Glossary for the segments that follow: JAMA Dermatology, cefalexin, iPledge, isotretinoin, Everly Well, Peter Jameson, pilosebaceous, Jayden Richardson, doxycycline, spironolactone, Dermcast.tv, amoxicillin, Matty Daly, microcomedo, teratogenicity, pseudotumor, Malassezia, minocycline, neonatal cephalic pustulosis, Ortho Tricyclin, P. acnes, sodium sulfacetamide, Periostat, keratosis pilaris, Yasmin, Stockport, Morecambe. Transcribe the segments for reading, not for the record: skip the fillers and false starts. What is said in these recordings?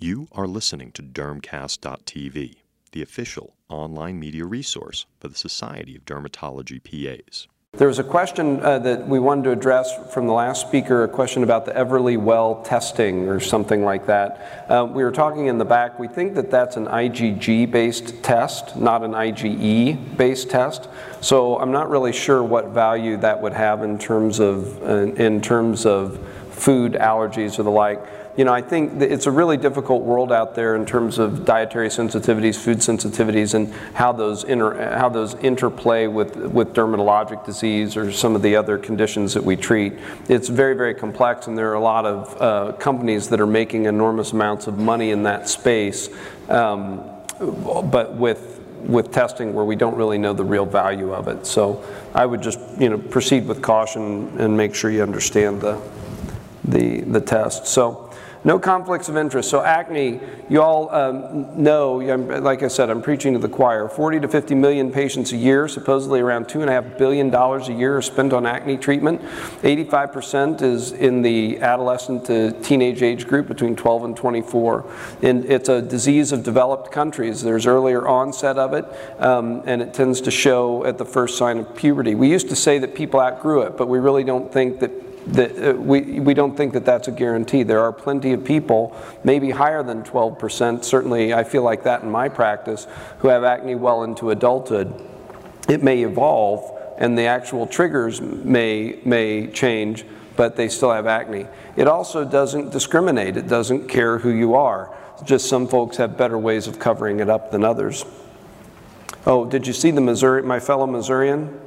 You are listening to Dermcast.tv, the official online media resource for the Society of Dermatology PAs. There was a question that we wanted to address from the last speaker, a question about the Everly Well testing or something like that. We were talking in the back, we think that that's an IgG-based test, not an IgE-based test. So I'm not really sure what value that would have in terms of food allergies or the like. You know, I think it's a really difficult world out there in terms of dietary sensitivities, food sensitivities, and how those interplay with dermatologic disease or some of the other conditions that we treat. It's very, very complex, and there are a lot of companies that are making enormous amounts of money in that space, but with testing where we don't really know the real value of it. So I would just, you know, proceed with caution and make sure you understand the test. So. No conflicts of interest. So acne, you all know, like I said, I'm preaching to the choir. 40 to 50 million patients a year, supposedly around $2.5 billion a year are spent on acne treatment. 85% is in the adolescent to teenage age group between 12 and 24. And it's a disease of developed countries. There's earlier onset of it, and it tends to show at the first sign of puberty. We used to say that people outgrew it, but we really don't think that we don't think that that's a guarantee. There are plenty of people, maybe higher than 12%, certainly I feel like that in my practice, who have acne well into adulthood. It may evolve and the actual triggers may change, but they still have acne. It also doesn't discriminate. It doesn't care who you are. Just some folks have better ways of covering it up than others. Oh, did you see my fellow Missourian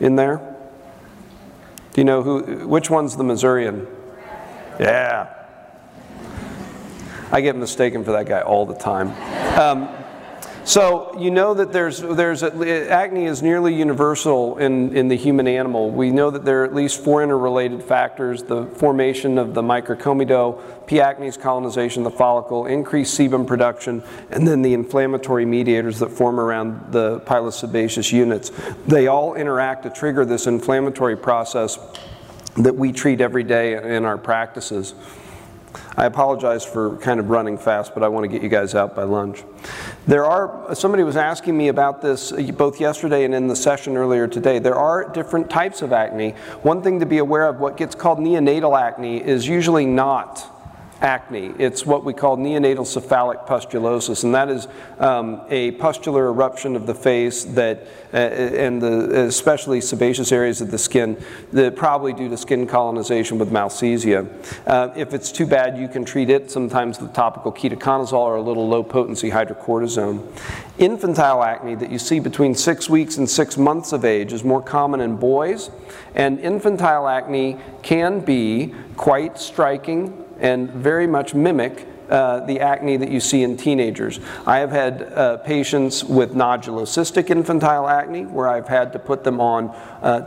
in there? Do you know which one's the Missourian? Yeah. I get mistaken for that guy all the time. So you know that acne is nearly universal in the human animal. We know that there are at least 4 interrelated factors: the formation of the microcomedo, P. acnes colonization of the follicle, increased sebum production, and then the inflammatory mediators that form around the pilosebaceous units. They all interact to trigger this inflammatory process that we treat every day in our practices. I apologize for kind of running fast, but I want to get you guys out by lunch. Somebody was asking me about this both yesterday and in the session earlier today. There are different types of acne. One thing to be aware of, what gets called neonatal acne is usually not acne. It's what we call neonatal cephalic pustulosis, and that is a pustular eruption of the face that, especially sebaceous areas of the skin, that probably due to skin colonization with Malassezia. If it's too bad, you can treat it sometimes with topical ketoconazole or a little low potency hydrocortisone. Infantile acne that you see between 6 weeks and 6 months of age is more common in boys, and infantile acne can be quite striking and very much mimic the acne that you see in teenagers. I have had patients with nodulocystic infantile acne where I've had to put them on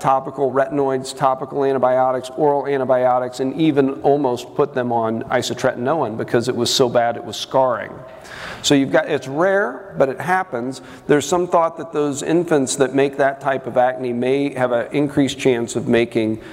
topical retinoids, topical antibiotics, oral antibiotics, and even almost put them on isotretinoin because it was so bad it was scarring. So it's rare, but it happens. There's some thought that those infants that make that type of acne may have an increased chance of making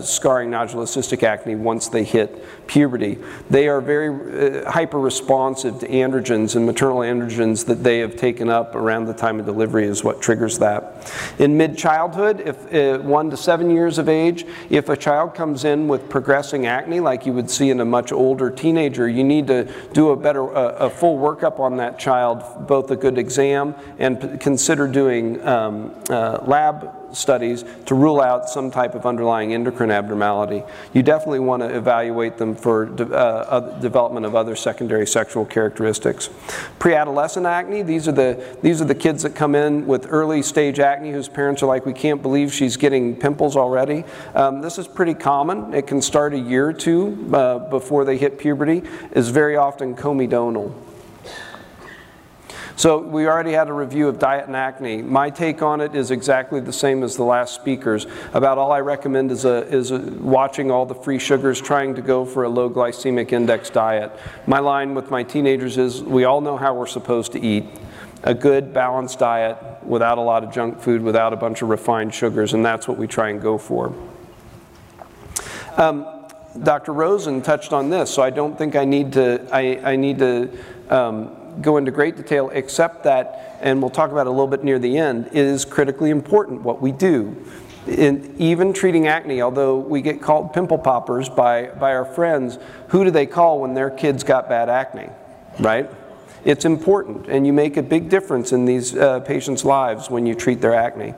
scarring nodulocystic acne once they hit puberty. They are very hyper-responsive to androgens, and maternal androgens that they have taken up around the time of delivery is what triggers that. In mid-childhood, if 1 to 7 years of age, if a child comes in with progressing acne like you would see in a much older teenager, you need to do a full workup on that child, both a good exam and consider doing lab studies to rule out some type of underlying endocrine abnormality. You definitely want to evaluate them for development of other secondary sexual characteristics. Preadolescent acne, these are the kids that come in with early stage acne whose parents are like, we can't believe she's getting pimples already. This is pretty common. It can start a year or two before they hit puberty. It's very often comedonal. So we already had a review of diet and acne. My take on it is exactly the same as the last speaker's. About all I recommend is watching all the free sugars, trying to go for a low glycemic index diet. My line with my teenagers is, we all know how we're supposed to eat. A good balanced diet without a lot of junk food, without a bunch of refined sugars, and that's what we try and go for. Dr. Rosen touched on this, so I don't think I need to, I need to go into great detail, except that, and we'll talk about it a little bit near the end, it is critically important what we do. In even treating acne, although we get called pimple poppers by our friends, who do they call when their kids got bad acne, right? It's important, and you make a big difference in these patients' lives when you treat their acne.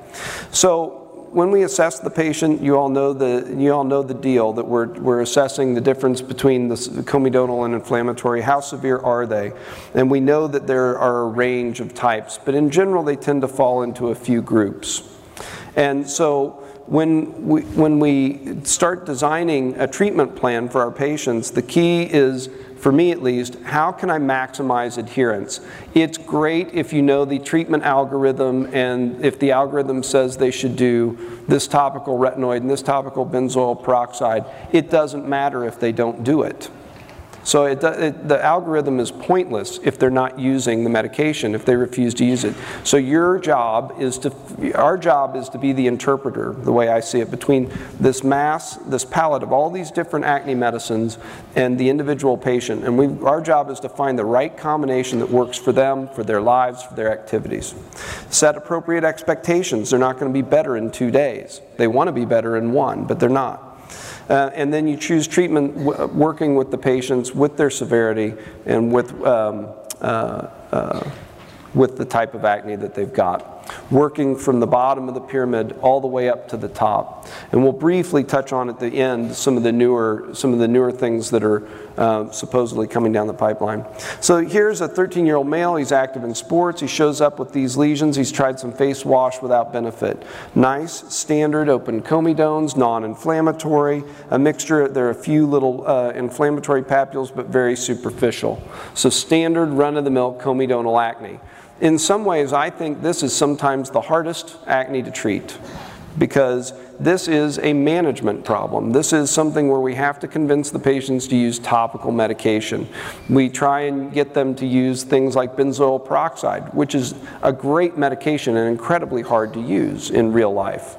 So when we assess the patient, you all know the deal, that we're assessing the difference between the comedonal and inflammatory. How severe are they? And we know that there are a range of types, but in general they tend to fall into a few groups. And so when we start designing a treatment plan for our patients, the key is, for me at least, how can I maximize adherence? It's great if you know the treatment algorithm, and if the algorithm says they should do this topical retinoid and this topical benzoyl peroxide, it doesn't matter if they don't do it. So the algorithm is pointless if they're not using the medication, if they refuse to use it. So your job is to, our job is to be the interpreter, the way I see it, between this mass, this palette of all these different acne medicines and the individual patient. And our job is to find the right combination that works for them, for their lives, for their activities. Set appropriate expectations. They're not going to be better in 2 days. They want to be better in one, but they're not. And then you choose treatment working with the patients, with their severity, and with the type of acne that they've got, working from the bottom of the pyramid all the way up to the top. And we'll briefly touch on at the end some of the newer things that are supposedly coming down the pipeline. So here's a 13-year-old male. He's active in sports. He shows up with these lesions. He's tried some face wash without benefit. Nice, standard, open comedones, non-inflammatory, a mixture. There are a few little inflammatory papules, but very superficial. So standard run-of-the-mill comedonal acne. In some ways, I think this is sometimes the hardest acne to treat, because this is a management problem. This is something where we have to convince the patients to use topical medication. We try and get them to use things like benzoyl peroxide, which is a great medication and incredibly hard to use in real life.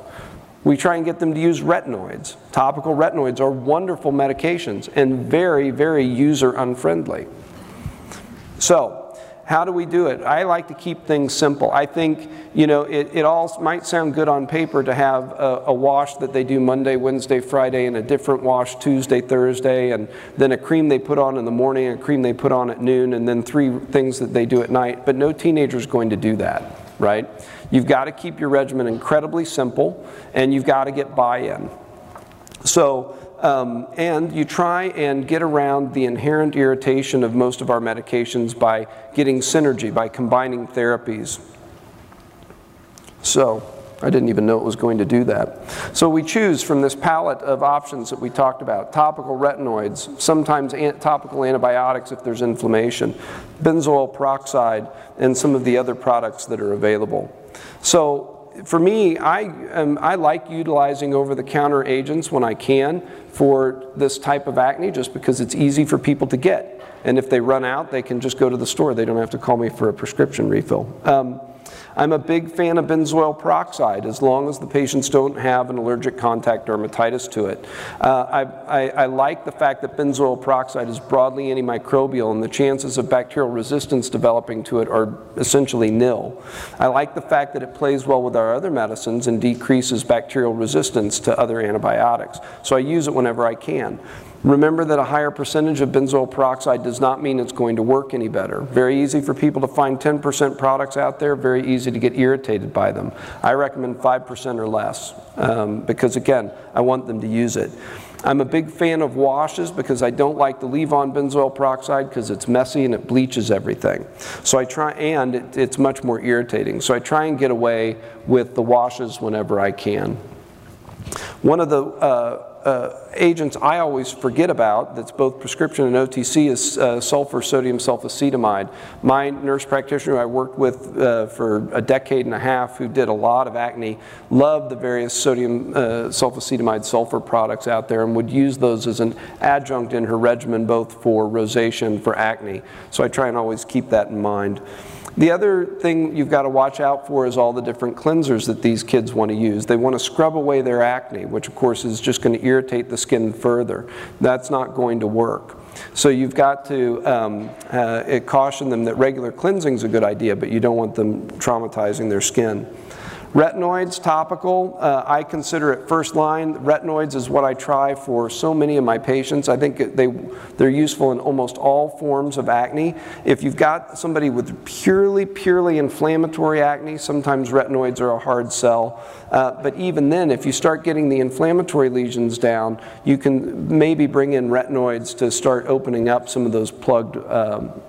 We try and get them to use retinoids. Topical retinoids are wonderful medications and very, very user unfriendly. So, how do we do it? I like to keep things simple. I think, you know, it all might sound good on paper to have a wash that they do Monday, Wednesday, Friday, and a different wash Tuesday, Thursday, and then a cream they put on in the morning, and a cream they put on at noon, and then 3 things that they do at night. But no teenager is going to do that, right? You've got to keep your regimen incredibly simple, and you've got to get buy-in. So, and you try and get around the inherent irritation of most of our medications by getting synergy, by combining therapies. So, I didn't even know it was going to do that. So we choose from this palette of options that we talked about. Topical retinoids, sometimes topical antibiotics if there's inflammation, benzoyl peroxide, and some of the other products that are available. So, for me, I like utilizing over-the-counter agents when I can for this type of acne, just because it's easy for people to get. And if they run out, they can just go to the store. They don't have to call me for a prescription refill. I'm a big fan of benzoyl peroxide, as long as the patients don't have an allergic contact dermatitis to it. I like the fact that benzoyl peroxide is broadly antimicrobial, and the chances of bacterial resistance developing to it are essentially nil. I like the fact that it plays well with our other medicines and decreases bacterial resistance to other antibiotics. So I use it whenever I can. Remember that a higher percentage of benzoyl peroxide does not mean it's going to work any better. Very easy for people to find 10% products out there, very easy to get irritated by them. I recommend 5% or less because, again, I want them to use it. I'm a big fan of washes because I don't like to leave on benzoyl peroxide because it's messy and it bleaches everything. So I try, and it's much more irritating. So I try and get away with the washes whenever I can. One of the agents I always forget about that's both prescription and OTC is sulfur sodium sulfacetamide. My nurse practitioner who I worked with for a decade and a half, who did a lot of acne, loved the various sodium sulfacetamide sulfur products out there and would use those as an adjunct in her regimen, both for rosacea and for acne. So I try and always keep that in mind. The other thing you've got to watch out for is all the different cleansers that these kids want to use. They want to scrub away their acne, which of course is just going to irritate the skin further. That's not going to work. So you've got to caution them that regular cleansing is a good idea, but you don't want them traumatizing their skin. Retinoids, topical, I consider it first line. Retinoids is what I try for so many of my patients. I think they're useful in almost all forms of acne. If you've got somebody with purely inflammatory acne, sometimes retinoids are a hard sell. But even then, if you start getting the inflammatory lesions down, you can maybe bring in retinoids to start opening up some of those plugged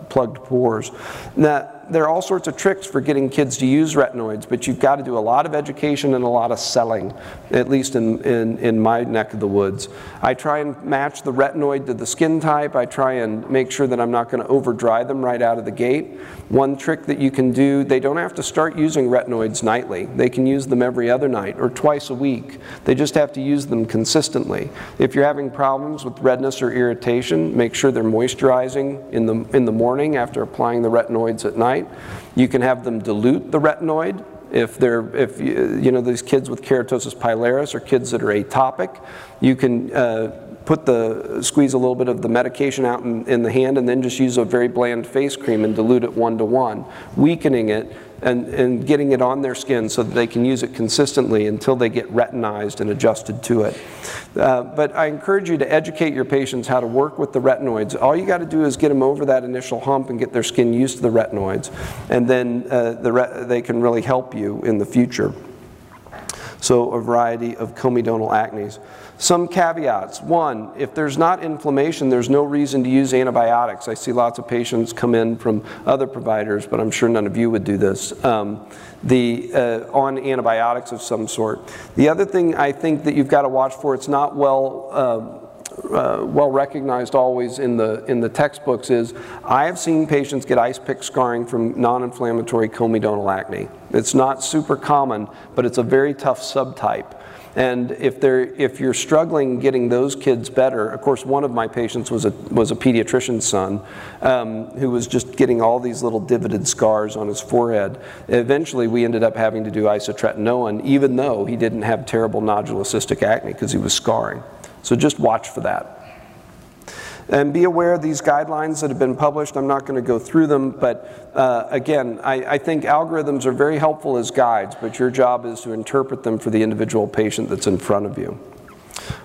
pores. Now, there are all sorts of tricks for getting kids to use retinoids, but you've got to do a lot of education and a lot of selling, at least in my neck of the woods. I try and match the retinoid to the skin type. I try and make sure that I'm not going to overdry them right out of the gate. One trick that you can do, they don't have to start using retinoids nightly. They can use them every other night or twice a week. They just have to use them consistently. If you're having problems with redness or irritation, make sure they're moisturizing in the morning after applying the retinoids at night. You can have them dilute the retinoid if these kids with keratosis pilaris or kids that are atopic. You can squeeze a little bit of the medication out in the hand and then just use a very bland face cream and dilute it 1:1, weakening it and getting it on their skin so that they can use it consistently until they get retinized and adjusted to it. But I encourage you to educate your patients how to work with the retinoids. All you got to do is get them over that initial hump and get their skin used to the retinoids, and then they can really help you in the future. So a variety of comedonal acnes. Some caveats. One, if there's not inflammation, there's no reason to use antibiotics. I see lots of patients come in from other providers, but I'm sure none of you would do this, on antibiotics of some sort. The other thing I think that you've got to watch for, it's not well recognized always in the textbooks, is I have seen patients get ice pick scarring from non-inflammatory comedonal acne. It's not super common, but it's a very tough subtype. And if you're struggling getting those kids better, of course, one of my patients was a pediatrician's son who was just getting all these little divoted scars on his forehead. Eventually, we ended up having to do isotretinoin, even though he didn't have terrible nodulocystic acne because he was scarring. So just watch for that. And be aware of these guidelines that have been published. I'm not going to go through them, but again, I think algorithms are very helpful as guides, but your job is to interpret them for the individual patient that's in front of you.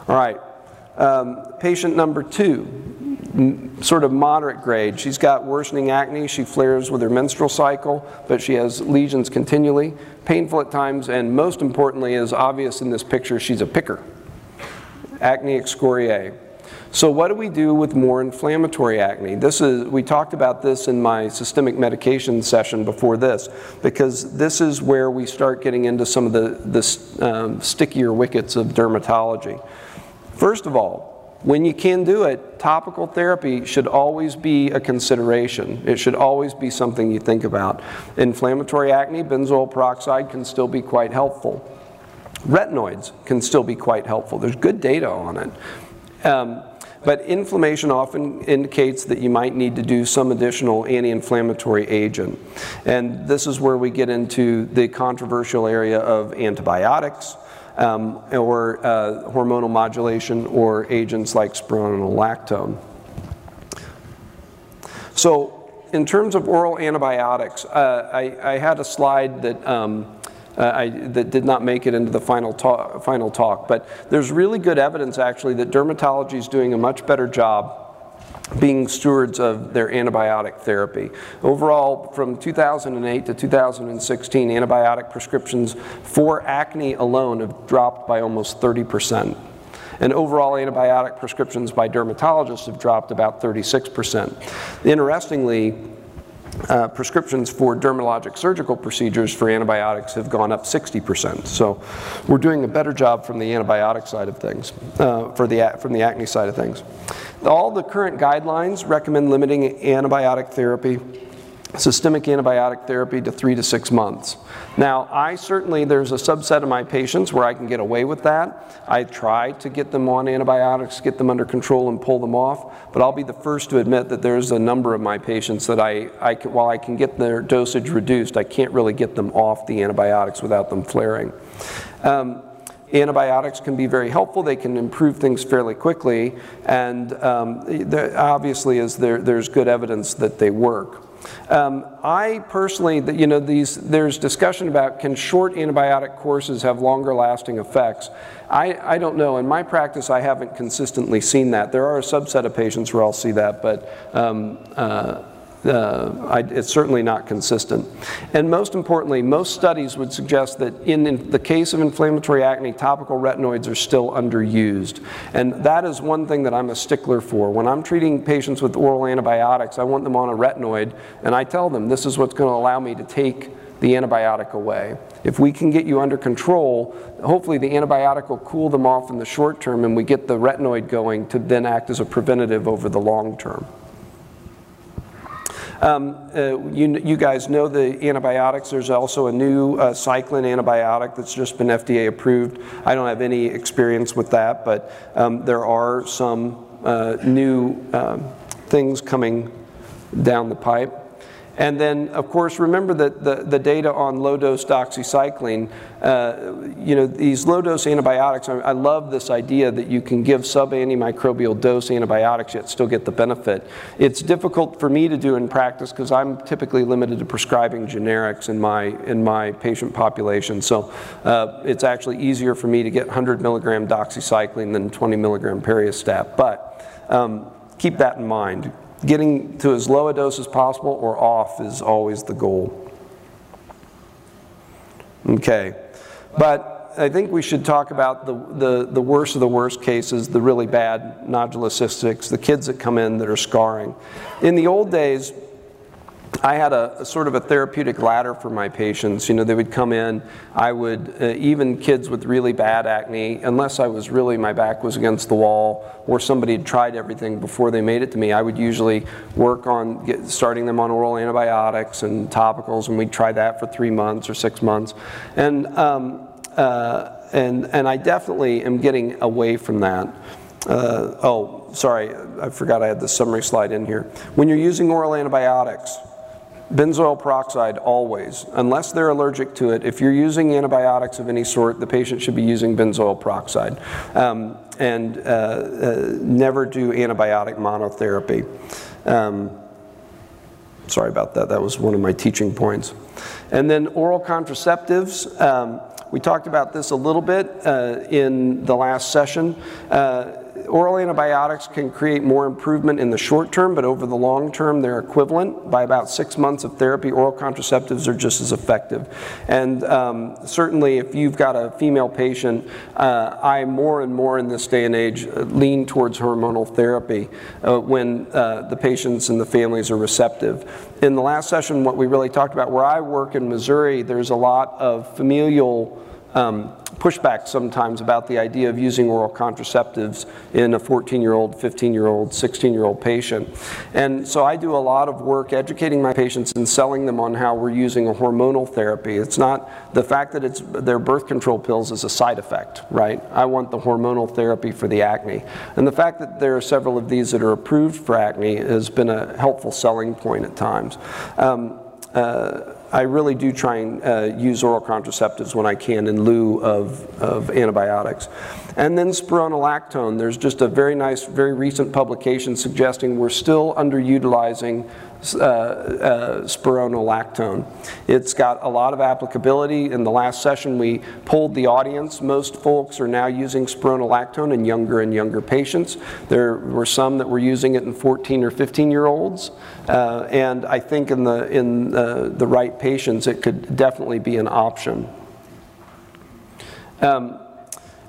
All right, patient number 2, sort of moderate grade. She's got worsening acne. She flares with her menstrual cycle, but she has lesions continually, painful at times, and most importantly, as obvious in this picture, she's a picker. Acne excoriae. So what do we do with more inflammatory acne? We talked about this in my systemic medication session before this, because this is where we start getting into some of the stickier wickets of dermatology. First of all, when you can do it, topical therapy should always be a consideration. It should always be something you think about. Inflammatory acne, benzoyl peroxide can still be quite helpful. Retinoids can still be quite helpful. There's good data on it. But inflammation often indicates that you might need to do some additional anti-inflammatory agent. And this is where we get into the controversial area of antibiotics or hormonal modulation or agents like spironolactone. So in terms of oral antibiotics, I had a slide that that did not make it into the final talk, but there's really good evidence actually that dermatology is doing a much better job being stewards of their antibiotic therapy. Overall, from 2008 to 2016, antibiotic prescriptions for acne alone have dropped by almost 30%. And overall antibiotic prescriptions by dermatologists have dropped about 36%. Interestingly, prescriptions for dermatologic surgical procedures for antibiotics have gone up 60%. So we're doing a better job from the antibiotic side of things, from the acne side of things. All the current guidelines recommend limiting antibiotic therapy systemic antibiotic therapy to 3 to 6 months. Now, there's a subset of my patients where I can get away with that. I try to get them on antibiotics, get them under control and pull them off, but I'll be the first to admit that there's a number of my patients that while I can get their dosage reduced, I can't really get them off the antibiotics without them flaring. Antibiotics can be very helpful. They can improve things fairly quickly, and obviously there's good evidence that they work. I personally, there's discussion about can short antibiotic courses have longer lasting effects. I don't know. In my practice, I haven't consistently seen that. There are a subset of patients where I'll see that, but it's certainly not consistent. And most importantly, most studies would suggest that in the case of inflammatory acne, topical retinoids are still underused. And that is one thing that I'm a stickler for. When I'm treating patients with oral antibiotics, I want them on a retinoid, and I tell them this is what's going to allow me to take the antibiotic away. If we can get you under control, hopefully the antibiotic will cool them off in the short term, and we get the retinoid going to then act as a preventative over the long term. You guys know the antibiotics. There's also a new cyclin antibiotic that's just been FDA approved. I don't have any experience with that, but there are some new things coming down the pipe. And then, of course, remember that the data on low-dose doxycycline, these low-dose antibiotics, I love this idea that you can give sub-antimicrobial dose antibiotics yet still get the benefit. It's difficult for me to do in practice because I'm typically limited to prescribing generics in my patient population. So it's actually easier for me to get 100 milligram doxycycline than 20 milligram Periostat. But keep that in mind. Getting to as low a dose as possible or off is always the goal. Okay, but I think we should talk about the worst of the worst cases, the really bad nodulus cystics, the kids that come in that are scarring. In the old days, I had a sort of a therapeutic ladder for my patients. They would come in. I would, even kids with really bad acne, unless my back was against the wall or somebody had tried everything before they made it to me, I would usually work on starting them on oral antibiotics and topicals, and we'd try that for 3 months or 6 months. And I definitely am getting away from that. Oh, sorry, I forgot I had the summary slide in here. When you're using oral antibiotics, benzoyl peroxide always, unless they're allergic to it. If you're using antibiotics of any sort, the patient should be using benzoyl peroxide, never do antibiotic monotherapy. Sorry about that. That was one of my teaching points. And then oral contraceptives. We talked about this a little bit in the last session. Oral antibiotics can create more improvement in the short term, but over the long term, they're equivalent. By about 6 months of therapy, oral contraceptives are just as effective. And certainly, if you've got a female patient, I more and more in this day and age lean towards hormonal therapy when the patients and the families are receptive. In the last session, what we really talked about, where I work in Missouri, there's a lot of familial pushback sometimes about the idea of using oral contraceptives in a 14-year-old, 15-year-old, 16-year-old patient. And so I do a lot of work educating my patients and selling them on how we're using a hormonal therapy. It's not the fact that it's their birth control pills is a side effect, right? I want the hormonal therapy for the acne. And the fact that there are several of these that are approved for acne has been a helpful selling point at times. I really do try and use oral contraceptives when I can in lieu of antibiotics. And then spironolactone. There's just a very nice, very recent publication suggesting we're still underutilizing spironolactone. It's got a lot of applicability. In the last session, we polled the audience. Most folks are now using spironolactone in younger and younger patients. There were some that were using it in 14 or 15-year-olds, and I think in the right patients, it could definitely be an option.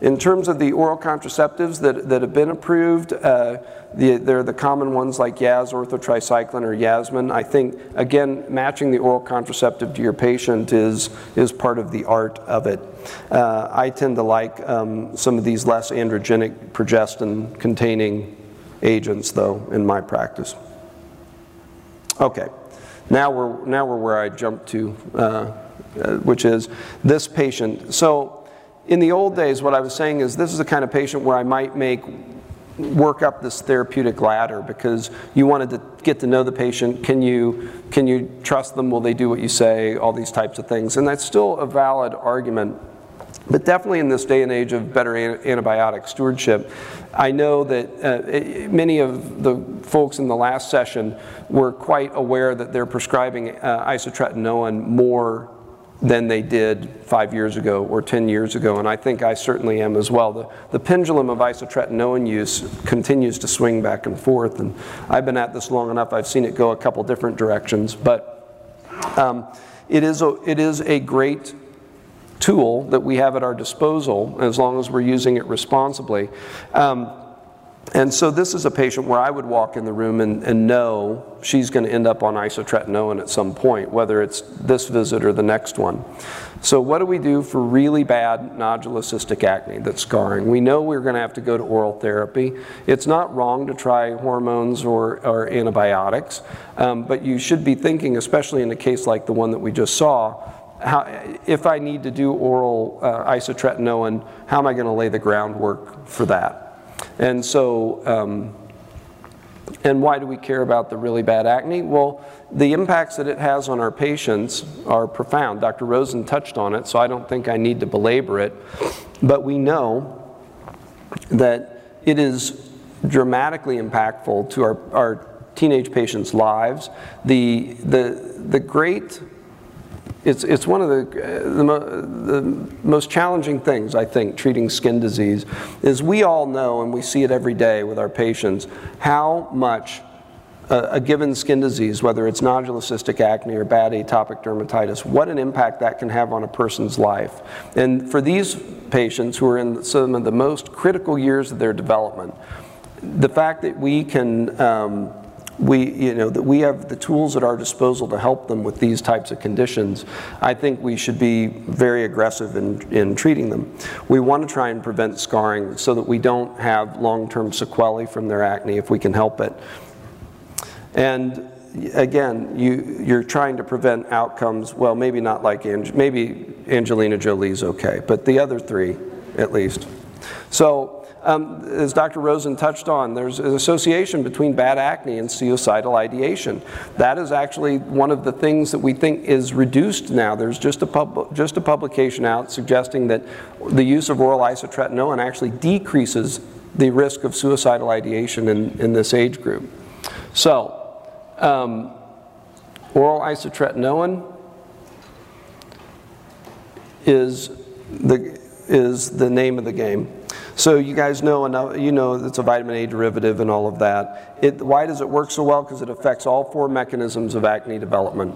In terms of the oral contraceptives that have been approved, they're the common ones like Yaz, Ortho Tricyclin, or Yasmin. I think, again, matching the oral contraceptive to your patient is part of the art of it. I tend to like some of these less androgenic progestin-containing agents, though, in my practice. Okay, now we're where I jumped to, which is this patient. So in the old days, what I was saying is this is the kind of patient where I might work up this therapeutic ladder because you wanted to get to know the patient. Can you trust them? Will they do what you say? All these types of things. And that's still a valid argument. But definitely in this day and age of better antibiotic stewardship, I know that many of the folks in the last session were quite aware that they're prescribing isotretinoin more than they did 5 years ago or 10 years ago, and I think I certainly am as well. The pendulum of isotretinoin use continues to swing back and forth, and I've been at this long enough, I've seen it go a couple different directions, but it is a great tool that we have at our disposal as long as we're using it responsibly. And so this is a patient where I would walk in the room and know she's going to end up on isotretinoin at some point, whether it's this visit or the next one. So what do we do for really bad nodulus cystic acne that's scarring? We know we're going to have to go to oral therapy. It's not wrong to try hormones or antibiotics, but you should be thinking, especially in a case like the one that we just saw, if I need to do oral isotretinoin, how am I going to lay the groundwork for that? And so, and why do we care about the really bad acne? Well, the impacts that it has on our patients are profound. Dr. Rosen touched on it, so I don't think I need to belabor it. But we know that it is dramatically impactful to our teenage patients' lives. It's one of the most challenging things, I think, treating skin disease, is we all know, and we see it every day with our patients, how much a given skin disease, whether it's nodulus cystic acne or bad atopic dermatitis, what an impact that can have on a person's life. And for these patients who are in some of the most critical years of their development, the fact that we can we have the tools at our disposal to help them with these types of conditions, I think we should be very aggressive in treating them. We want to try and prevent scarring so that we don't have long-term sequelae from their acne if we can help it. And again, you're trying to prevent outcomes, well, maybe not like, maybe Angelina Jolie's okay, but the other three, at least. So, as Dr. Rosen touched on, there's an association between bad acne and suicidal ideation. That is actually one of the things that we think is reduced now. There's just a publication out suggesting that the use of oral isotretinoin actually decreases the risk of suicidal ideation in this age group. So, oral isotretinoin is the name of the game. So you guys know enough, you know it's a vitamin A derivative and all of that. Why does it work so well? Because it affects all four mechanisms of acne development.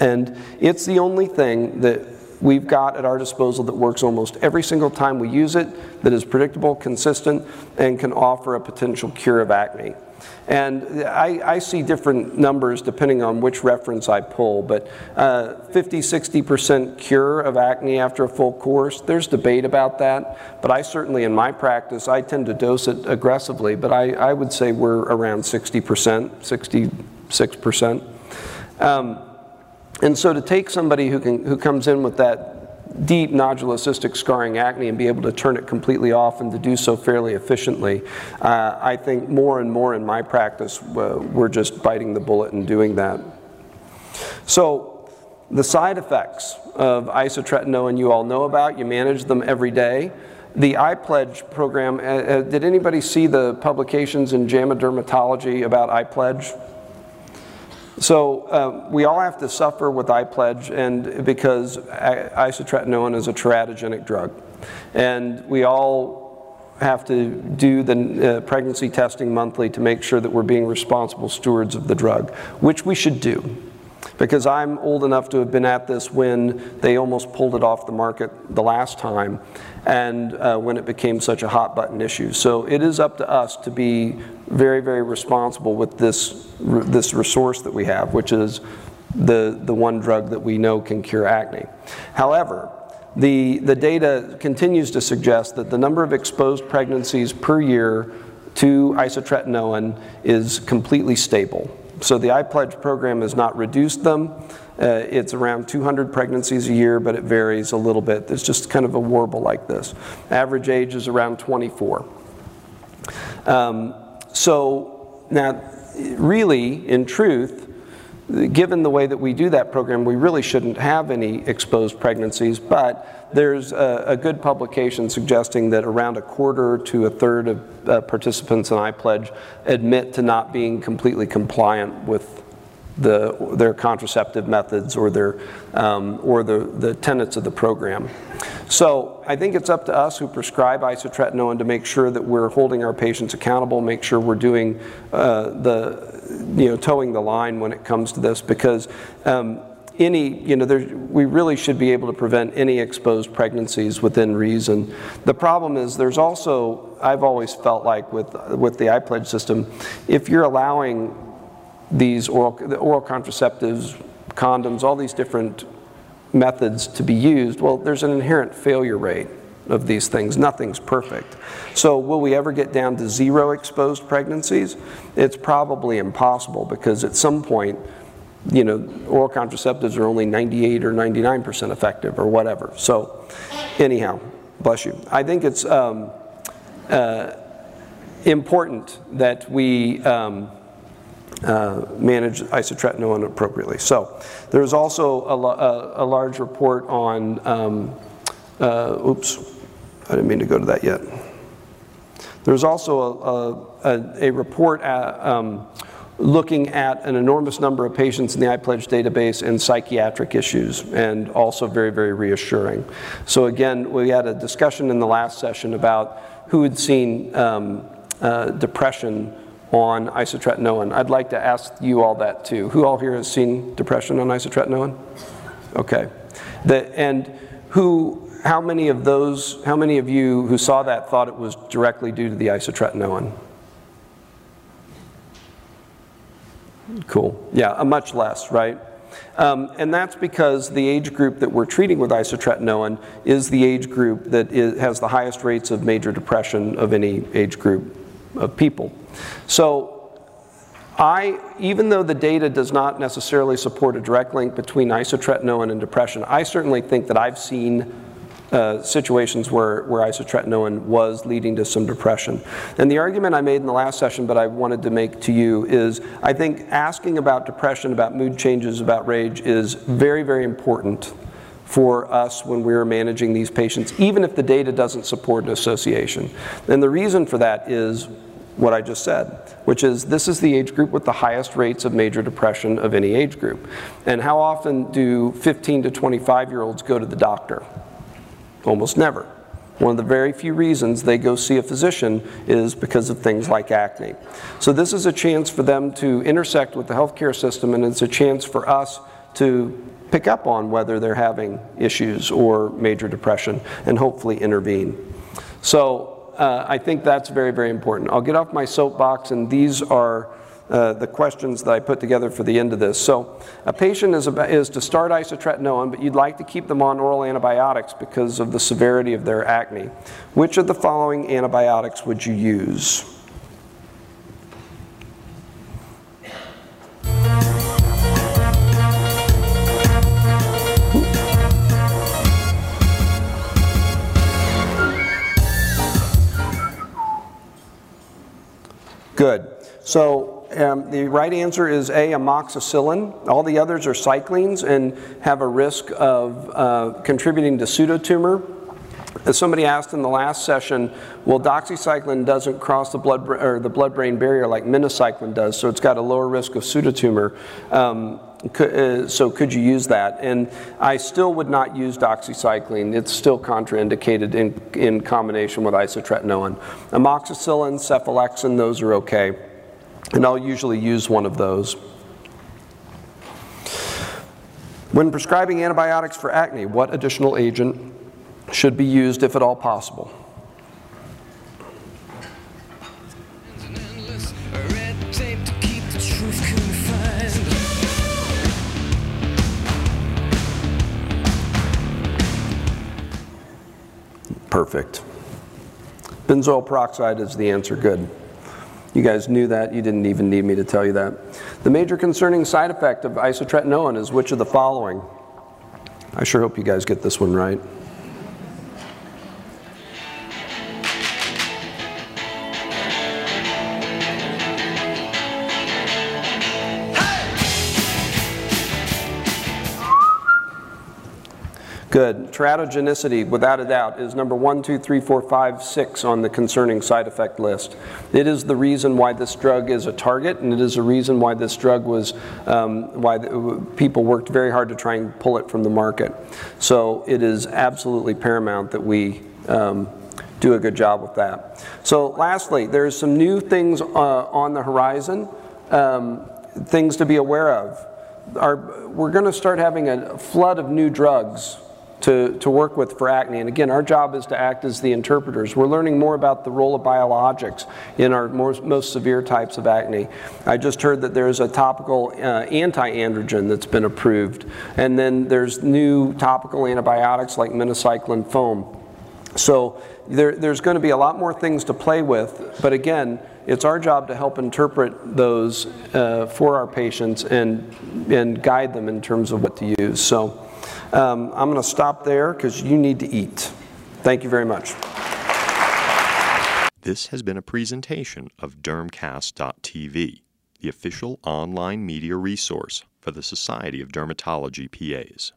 And it's the only thing that we've got at our disposal that works almost every single time we use it, that is predictable, consistent, and can offer a potential cure of acne. And I see different numbers depending on which reference I pull, but 50–60% cure of acne after a full course, there's debate about that, but I certainly in my practice, I tend to dose it aggressively, but I would say we're around 60%, 66%. And so to take somebody who comes in with that deep nodulus cystic scarring acne and be able to turn it completely off and to do so fairly efficiently, I think more and more in my practice we're just biting the bullet and doing that. So the side effects of isotretinoin you all know about, you manage them every day. The iPledge program, did anybody see the publications in JAMA Dermatology about iPledge? So we all have to suffer with iPledge and because isotretinoin is a teratogenic drug. And we all have to do the pregnancy testing monthly to make sure that we're being responsible stewards of the drug, which we should do. Because I'm old enough to have been at this when they almost pulled it off the market the last time and when it became such a hot button issue. So it is up to us to be very, very responsible with this resource that we have, which is the one drug that we know can cure acne. However, the data continues to suggest that the number of exposed pregnancies per year to isotretinoin is completely stable So the iPledge program has not reduced them. It's around 200 pregnancies a year, but it varies a little bit. It's just kind of a warble like this. Average age is around 24. So now, really, in truth, given the way that we do that program, we really shouldn't have any exposed pregnancies, but there's a good publication suggesting that around a quarter to a third of participants in iPledge admit to not being completely compliant with their contraceptive methods or their the tenets of the program. So I think it's up to us who prescribe isotretinoin to make sure that we're holding our patients accountable, make sure we're doing towing the line when it comes to this, because we really should be able to prevent any exposed pregnancies within reason. The problem is there's also, I've always felt like with the iPledge system, if you're allowing these oral contraceptives, condoms, all these different methods to be used, well, there's an inherent failure rate of these things. Nothing's perfect. So will we ever get down to zero exposed pregnancies? It's probably impossible, because at some point, you know, oral contraceptives are only 98 or 99% effective or whatever. So anyhow, bless you. I think it's important that we manage isotretinoin appropriately. So there's also a large report on, oops, I didn't mean to go to that yet. There's also a report looking at an enormous number of patients in the iPledge database and psychiatric issues, and also very, very reassuring. So again, we had a discussion in the last session about who had seen depression on isotretinoin. I'd like to ask you all that too. Who all here has seen depression on isotretinoin? Okay. How many of those, how many of you who saw that thought it was directly due to the isotretinoin? Cool. Yeah, much less, right? And that's because the age group that we're treating with isotretinoin is the age group that has the highest rates of major depression of any age group of people. So even though the data does not necessarily support a direct link between isotretinoin and depression, I certainly think that I've seen situations where isotretinoin was leading to some depression. And the argument I made in the last session, but I wanted to make to you, is I think asking about depression, about mood changes, about rage is very, very important for us when we're managing these patients, even if the data doesn't support an association. And the reason for that is what I just said, which is this is the age group with the highest rates of major depression of any age group. And how often do 15 to 25-year-olds go to the doctor? Almost never. One of the very few reasons they go see a physician is because of things like acne. So this is a chance for them to intersect with the healthcare system, and it's a chance for us to pick up on whether they're having issues or major depression and hopefully intervene. So I think that's very, very important. I'll get off my soapbox, and these are the questions that I put together for the end of this. So a patient is to start isotretinoin, but you'd like to keep them on oral antibiotics because of the severity of their acne. Which of the following antibiotics would you use? Good. So the right answer is A, amoxicillin. All the others are cyclines and have a risk of contributing to pseudotumor. As somebody asked in the last session, well, doxycycline doesn't cross the blood-brain barrier like minocycline does, so it's got a lower risk of pseudotumor. So could you use that? And I still would not use doxycycline. It's still contraindicated in combination with isotretinoin. Amoxicillin, cefalexin, those are okay. And I'll usually use one of those. When prescribing antibiotics for acne, what additional agent should be used if at all possible? Perfect. Benzoyl peroxide is the answer. Good. You guys knew that. You didn't even need me to tell you that. The major concerning side effect of isotretinoin is which of the following? I sure hope you guys get this one right. Good. Teratogenicity, without a doubt, is number 1, 2, 3, 4, 5, 6 on the concerning side effect list. It is the reason why this drug is a target, and it is a reason why this drug was, people worked very hard to try and pull it from the market. So it is absolutely paramount that we do a good job with that. So lastly, there's some new things on the horizon, things to be aware of. We're going to start having a flood of new drugs to work with for acne. And again, our job is to act as the interpreters. We're learning more about the role of biologics in our most severe types of acne. I just heard that there's a topical anti-androgen that's been approved. And then there's new topical antibiotics like minocycline foam. So there's going to be a lot more things to play with, but again, it's our job to help interpret those for our patients and guide them in terms of what to use. So I'm going to stop there because you need to eat. Thank you very much. This has been a presentation of Dermcast.tv, the official online media resource for the Society of Dermatology PAs.